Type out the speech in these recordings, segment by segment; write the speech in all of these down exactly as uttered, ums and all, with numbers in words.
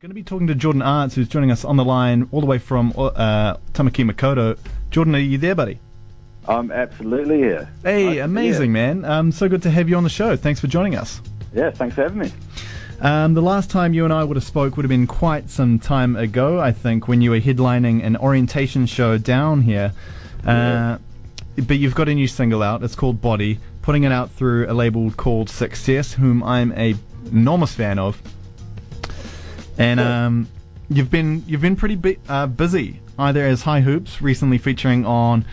Going to be talking to Jordan Arts, who's joining us on the line all the way from uh, Tamaki Makaurau. Jordan, are you there, buddy? I'm absolutely here. Hey, nice amazing, man. Um, so good to have you on the show. Thanks for joining us. Yeah, thanks for having me. Um, the last time you and I would have spoke would have been quite some time ago, I think, when you were headlining an orientation show down here. Uh, yeah. But you've got a new single out. It's called Body, putting it out through a label called Success, whom I'm an enormous fan of. And um, you've been you've been pretty bu- uh, busy, either as High Hoops, recently featuring on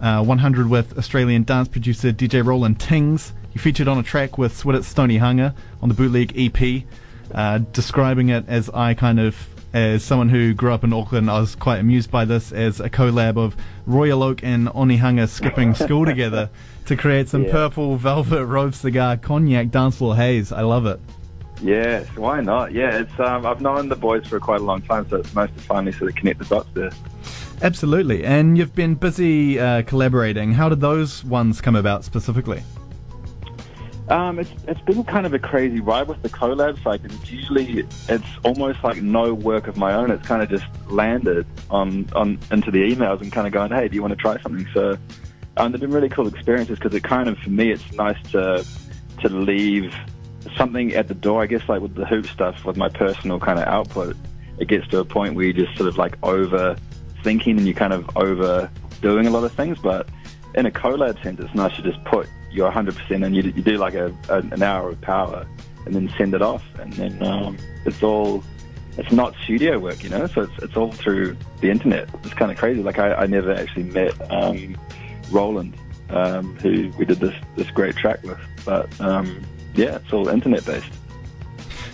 uh, one hundred with Australian dance producer D J Roland Tings. You featured on a track with Swidit's Stoneyhunga on the bootleg E P, uh, describing it as I kind of, as someone who grew up in Auckland, I was quite amused by this as a collab of Royal Oak and Onehunga skipping school together to create some yeah. purple velvet robe cigar cognac dance floor haze. I love it. Yes, why not? Yeah, it's um, I've known the boys for quite a long time, so it's nice to finally sort of connect the dots there. Absolutely, and you've been busy uh, collaborating. How did those ones come about specifically? Um, it's it's been kind of a crazy ride with the collabs. Like, it's usually it's almost like no work of my own. It's kind of just landed on on into the emails and kind of going, hey, do you want to try something? So, um, they've been really cool experiences because it kind of for me it's nice to to leave something at the door, I guess, like with the hoop stuff, with my personal kind of output. It gets to a point where you're just sort of like overthinking and you're kind of overdoing a lot of things, but in a collab sense it's nice to just put your one hundred percent and you, you do like a, a an hour of power and then send it off, and then um, it's all it's not studio work, you know, so it's it's all through the internet. It's kind of crazy. Like I, I never actually met um, Roland um, who we did this, this great track with, but um yeah, it's all internet-based.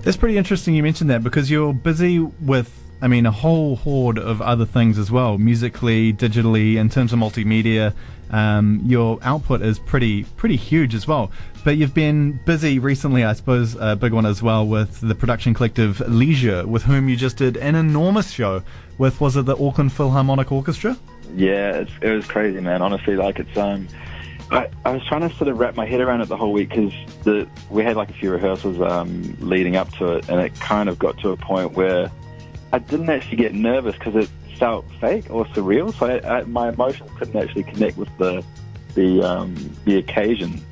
That's pretty interesting you mentioned that, because you're busy with, I mean, a whole horde of other things as well, musically, digitally, in terms of multimedia. Um, your output is pretty pretty huge as well. But you've been busy recently, I suppose, a big one as well, with the production collective Leisure, with whom you just did an enormous show with, was it the Auckland Philharmonic Orchestra? Yeah, it's, it was crazy, man. Honestly, like, it's... um. I, I was trying to sort of wrap my head around it the whole week, because we had like a few rehearsals um, leading up to it, and it kind of got to a point where I didn't actually get nervous because it felt fake or surreal. So I, I, my emotions couldn't actually connect with the the um, the occasion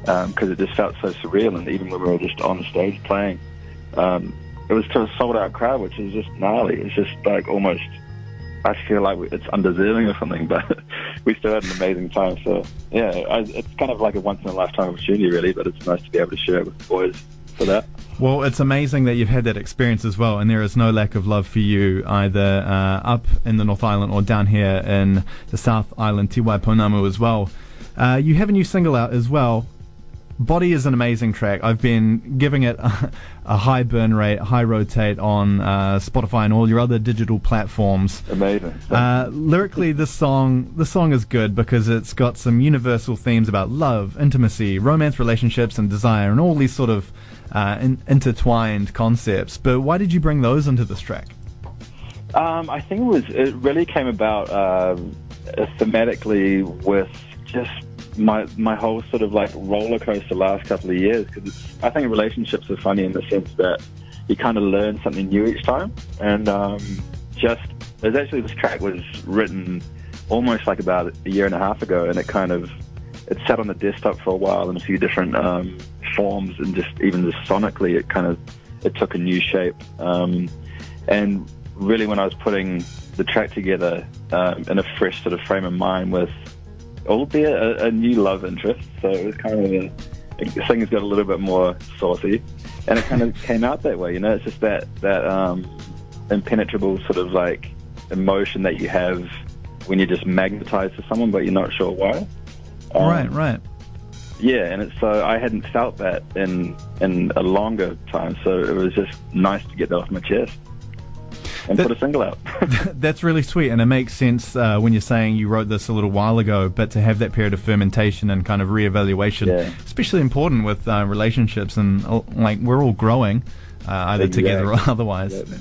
because um, it just felt so surreal. And even when we were just on the stage playing, um, it was to a sold out crowd, which is just gnarly. It's just like almost, I feel like it's undeserving or something, but we still had an amazing time. So, yeah, I, it's kind of like a once-in-a-lifetime opportunity, really, but it's nice to be able to share it with the boys for that. Well, it's amazing that you've had that experience as well, and there is no lack of love for you, either uh, up in the North Island or down here in the South Island, Tiwai Ponamu as well. Uh, you have a new single out as well. Body is an amazing track. I've been giving it a, a high burn rate, high rotate on uh, Spotify and all your other digital platforms. Amazing. Uh, lyrically, this song this song is good because it's got some universal themes about love, intimacy, romance, relationships, and desire, and all these sort of uh, in, intertwined concepts. But why did you bring those into this track? Um, I think it was it really came about uh, thematically with just my my whole sort of like roller coaster last couple of years, because I think relationships are funny in the sense that you kind of learn something new each time, and um, just there's actually this track was written almost like about a year and a half ago, and it kind of it sat on the desktop for a while in a few different um, forms, and just even just sonically it kind of it took a new shape, um, and really when I was putting the track together um, in a fresh sort of frame of mind with albeit a, a new love interest, so it was kind of a, a thing has got a little bit more saucy, and it kind of came out that way, you know. It's just that that um, impenetrable sort of like emotion that you have when you're just magnetized to someone, but you're not sure why. Um, right, right. Yeah, and it's so I hadn't felt that in in a longer time, so it was just nice to get that off my chest. And that, put a single out. That's really sweet, and it makes sense uh, when you're saying you wrote this a little while ago, but to have that period of fermentation and kind of reevaluation, yeah. especially important with uh, relationships, and uh, like we're all growing uh, either exactly. together or otherwise. Exactly.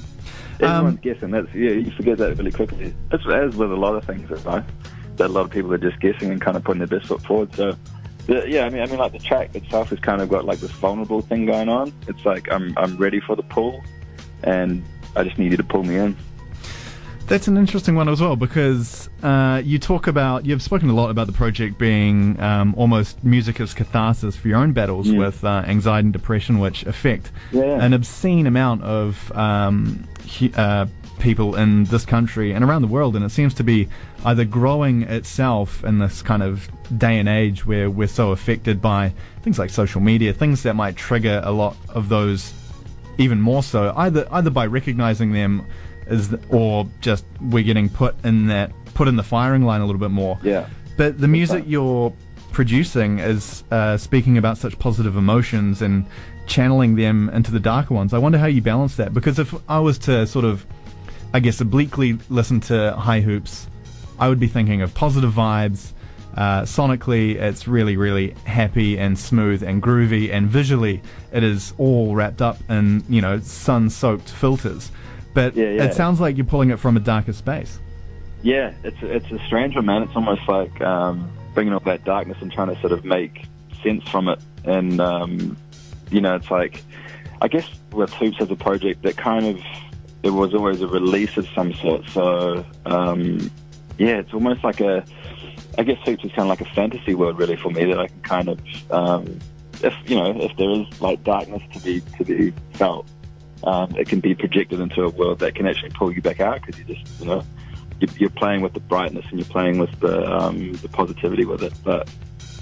Everyone's um, guessing. That's yeah, you forget that really quickly. That's as with a lot of things, right? That a lot of people are just guessing and kind of putting their best foot forward. So yeah, I mean, I mean, like the track itself has kind of got like this vulnerable thing going on. It's like I'm I'm ready for the pull, and I just need you to pull me in. That's an interesting one as well, because uh, you talk about, you've spoken a lot about the project being um, almost music as catharsis for your own battles yeah. with uh, anxiety and depression, which affect yeah. an obscene amount of um, he, uh, people in this country and around the world. And it seems to be either growing itself in this kind of day and age where we're so affected by things like social media, things that might trigger a lot of those even more so, either either by recognizing them Is th- or just we're getting put in that put in the firing line a little bit more. Yeah. But the music you're producing is uh, speaking about such positive emotions and channeling them into the darker ones. I wonder how you balance that, because if I was to sort of, I guess, obliquely listen to High Hoops, I would be thinking of positive vibes. Uh, sonically, it's really, really happy and smooth and groovy, and visually, it is all wrapped up in, you know, sun-soaked filters. But yeah, yeah. it sounds like you're pulling it from a darker space. Yeah, it's a, it's a strange one, man. It's almost like um, bringing up that darkness and trying to sort of make sense from it. And, um, you know, it's like, I guess with Hoops as a project, that kind of, it was always a release of some sort. So, um, yeah, it's almost like a, I guess Hoops is kind of like a fantasy world, really, for me, that I can kind of, um, if, you know, if there is like darkness to be to be felt, Um, it can be projected into a world that can actually pull you back out, because you just, you know, you're, you're playing with the brightness and you're playing with the um, the positivity with it. But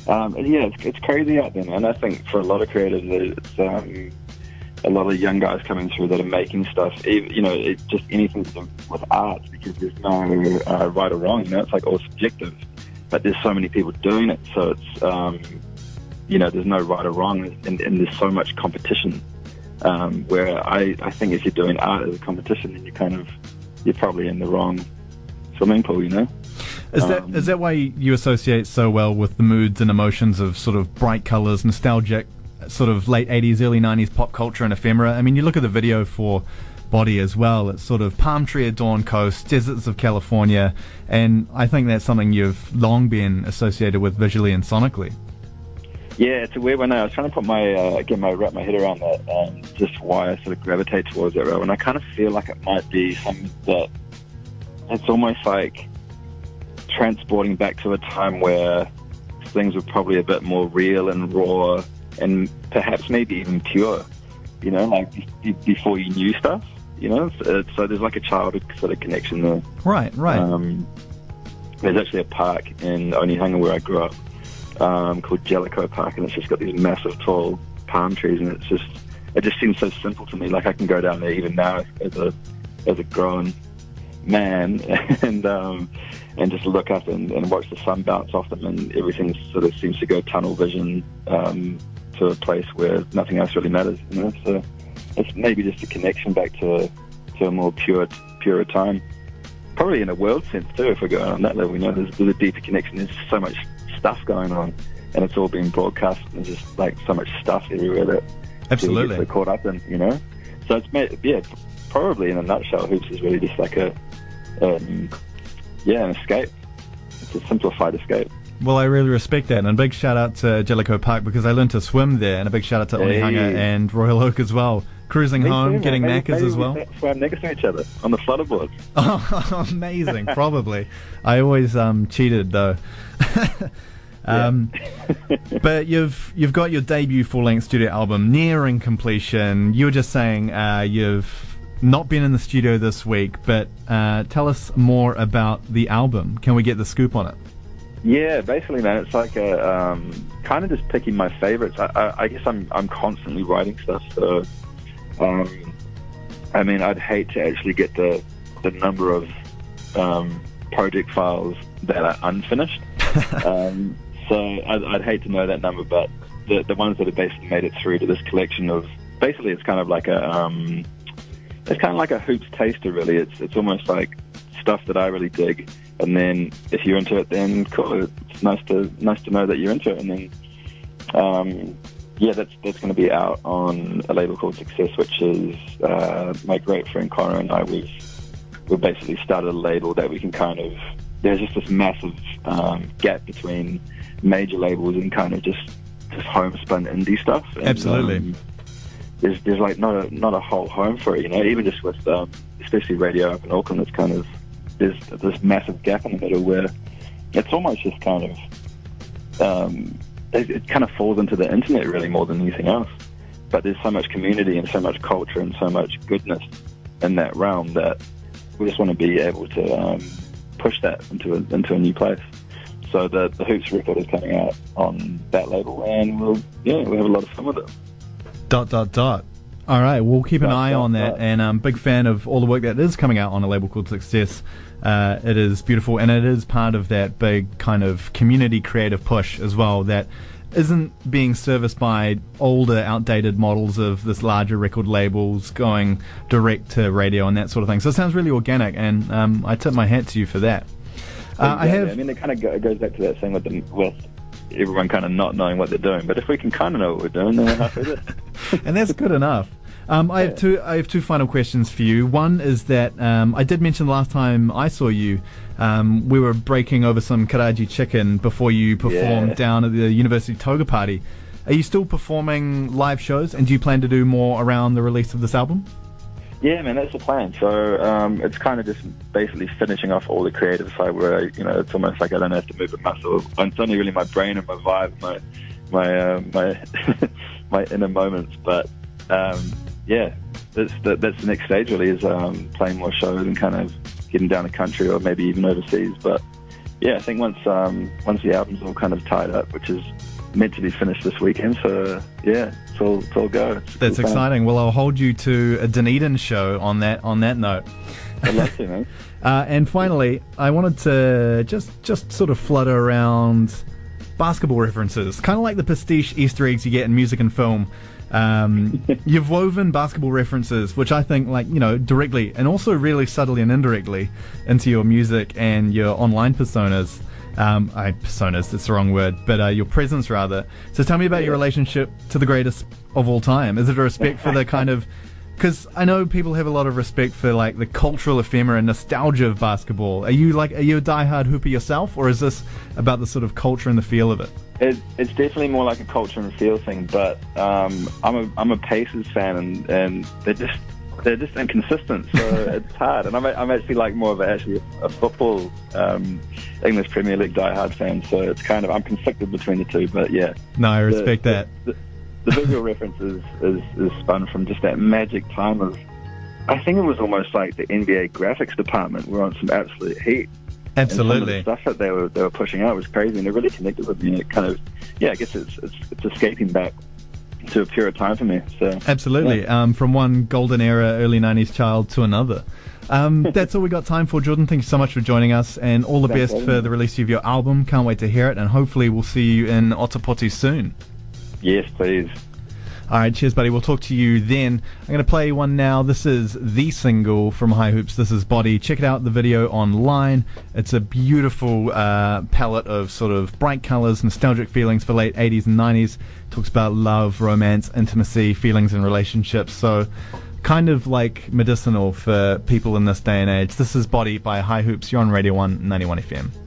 um, and yeah, it's, it's crazy out there, man. I think for a lot of creators, it's um, a lot of young guys coming through that are making stuff. Even, you know, it's just anything with art, because there's no uh, right or wrong. You know, it's like all subjective, but there's so many people doing it, so it's um, you know, there's no right or wrong, and, and there's so much competition. Um, where I, I think if you're doing art as a competition, then you kind of you're probably in the wrong swimming pool, you know. Is um, that is that why you associate so well with the moods and emotions of sort of bright colours, nostalgic, sort of late eighties, early nineties pop culture and ephemera? I mean, you look at the video for Body as well. It's sort of palm tree at dawn, coast, deserts of California, and I think that's something you've long been associated with visually and sonically. Yeah, it's a weird one. I was trying to put my uh, get my wrap my head around that, um, just why I sort of gravitate towards that road. And I kind of feel like it might be something that it's almost like transporting back to a time where things were probably a bit more real and raw, and perhaps maybe even pure. You know, like before you knew stuff. You know, so, so there's like a childhood sort of connection there. Right, right. Um, there's actually a park in Onehunga where I grew up, Um, called Jellicoe Park, and it's just got these massive tall palm trees, and it's just it just seems so simple to me. Like I can go down there even now as a as a grown man, and um, and just look up and, and watch the sun bounce off them, and everything sort of seems to go tunnel vision um, to a place where nothing else really matters. You know, so it's maybe just a connection back to to a more pure purer time. Probably in a world sense too, if we're going on that level. You know, there's, there's a deeper connection. There's so much stuff going on, and it's all being broadcast, and there's just like so much stuff everywhere that absolutely you get so caught up in, you know. So it's made, yeah, probably in a nutshell, Hoops is really just like a um, yeah, an escape. It's a simplified escape. Well, I really respect that, and a big shout out to Jellicoe Park, because I learned to swim there, and a big shout out to hey. Onehunga and Royal Oak as well. Cruising Me home, too, getting maybe, knackers maybe as well. We swam next to each other on the flutterboard. Oh, amazing! Probably. I always um, cheated though. um, but you've you've got your debut full-length studio album nearing completion. You were just saying uh, you've not been in the studio this week, but uh, tell us more about the album. Can we get the scoop on it? Yeah, basically, man, it's like a um, kind of just picking my favorites. I, I, I guess I'm I'm constantly writing stuff, so. Um, I mean, I'd hate to actually get the the number of um, project files that are unfinished. um, so I'd, I'd hate to know that number, but the the ones that have basically made it through to this collection of basically it's kind of like a um, it's kind of like a Hoops taster, really. It's it's almost like stuff that I really dig, and then if you're into it, then cool. It's nice to nice to know that you're into it, and then. Um, Yeah, that's that's going to be out on a label called Success, which is uh, my great friend Connor and I. We've we basically started a label that we can kind of. There's just this massive um, gap between major labels and kind of just just homespun indie stuff. And, absolutely. Um, there's there's like not a not a whole home for it, you know. Even just with um, especially radio up in Auckland, it's kind of there's this massive gap in the middle where it's almost just kind of um, it, it kind of falls into the internet really more than anything else. But there's so much community and so much culture and so much goodness in that realm that we just want to be able to um, push that into a, into a new place. So the, the Hoops record is coming out on that label, and we'll yeah we'll have a lot of fun with it. Dot dot dot. All right, we'll keep an dot, eye dot, on that, dot. And I'm um, big fan of all the work that is coming out on a label called Success. Uh, it is beautiful, and it is part of that big kind of community creative push as well that isn't being serviced by older, outdated models of this larger record labels going direct to radio and that sort of thing. So it sounds really organic, and um, I tip my hat to you for that. Uh, exactly. I have. I mean, it kind of go, it goes back to that thing with the, with everyone kind of not knowing what they're doing. But if we can kind of know what we're doing, then we're halfway there. And that's good enough. Um, I yeah. have two. I have two final questions for you. One is that um, I did mention the last time I saw you, um, we were breaking over some karaji chicken before you performed yeah. down at the University Toga Party. Are you still performing live shows? And do you plan to do more around the release of this album? Yeah, man, that's the plan. So um, it's kind of just basically finishing off all the creative side where, I, you know, it's almost like I don't have to move a muscle. It's only really my brain and my vibe, my my uh, my my inner moments. But um, yeah, that's the, that's the next stage really, is um, playing more shows and kind of getting down the country or maybe even overseas. But yeah, I think once um, once the album's all kind of tied up, which is meant to be finished this weekend, so yeah, it's all, it's all go. It's That's cool exciting. Fun. Well, I'll hold you to a Dunedin show on that on that note. I love you, man. uh, and finally, I wanted to just just sort of flutter around basketball references, kind of like the pastiche Easter eggs you get in music and film. Um, you've woven basketball references, which I think, like, you know, directly and also really subtly and indirectly into your music and your online personas. Um, I personas, that's the wrong word, but uh, your presence rather. So tell me about your relationship to the greatest of all time. Is it a respect for the kind of, because I know people have a lot of respect for like the cultural ephemera and nostalgia of basketball. Are you like, are you a diehard hooper yourself, or is this about the sort of culture and the feel of it? It it's definitely more like a culture and feel thing, but um, I'm a I'm a Pacers fan, and, and they're just they're just inconsistent, so it's hard. And I'm I'm actually like more of a, actually a football um, English Premier League diehard fan, so it's kind of I'm conflicted between the two. But yeah, no, I respect the, that. The, the, the visual reference is, is is spun from just that magic time of, I think it was almost like the N B A graphics department were on some absolute heat. Absolutely. And some of the stuff that they were they were pushing out was crazy, and it really connected with me. It kind of yeah, I guess it's it's, it's escaping back to a pure time for me. So absolutely, yeah. um, from one golden era, early nineties child to another. Um, that's all we got time for, Jordan. Thank you so much for joining us, and all the that's best for the release of your album. Can't wait to hear it, and hopefully we'll see you in Otapoti soon. Yes, please. All right, cheers, buddy. We'll talk to you then. I'm going to play one now. This is the single from High Hoops. This is Body. Check it out, the video online. It's a beautiful uh, palette of sort of bright colours, nostalgic feelings for late eighties and nineties. Talks about love, romance, intimacy, feelings and relationships. So kind of like medicinal for people in this day and age. This is Body by High Hoops. You're on Radio one, ninety-one F M.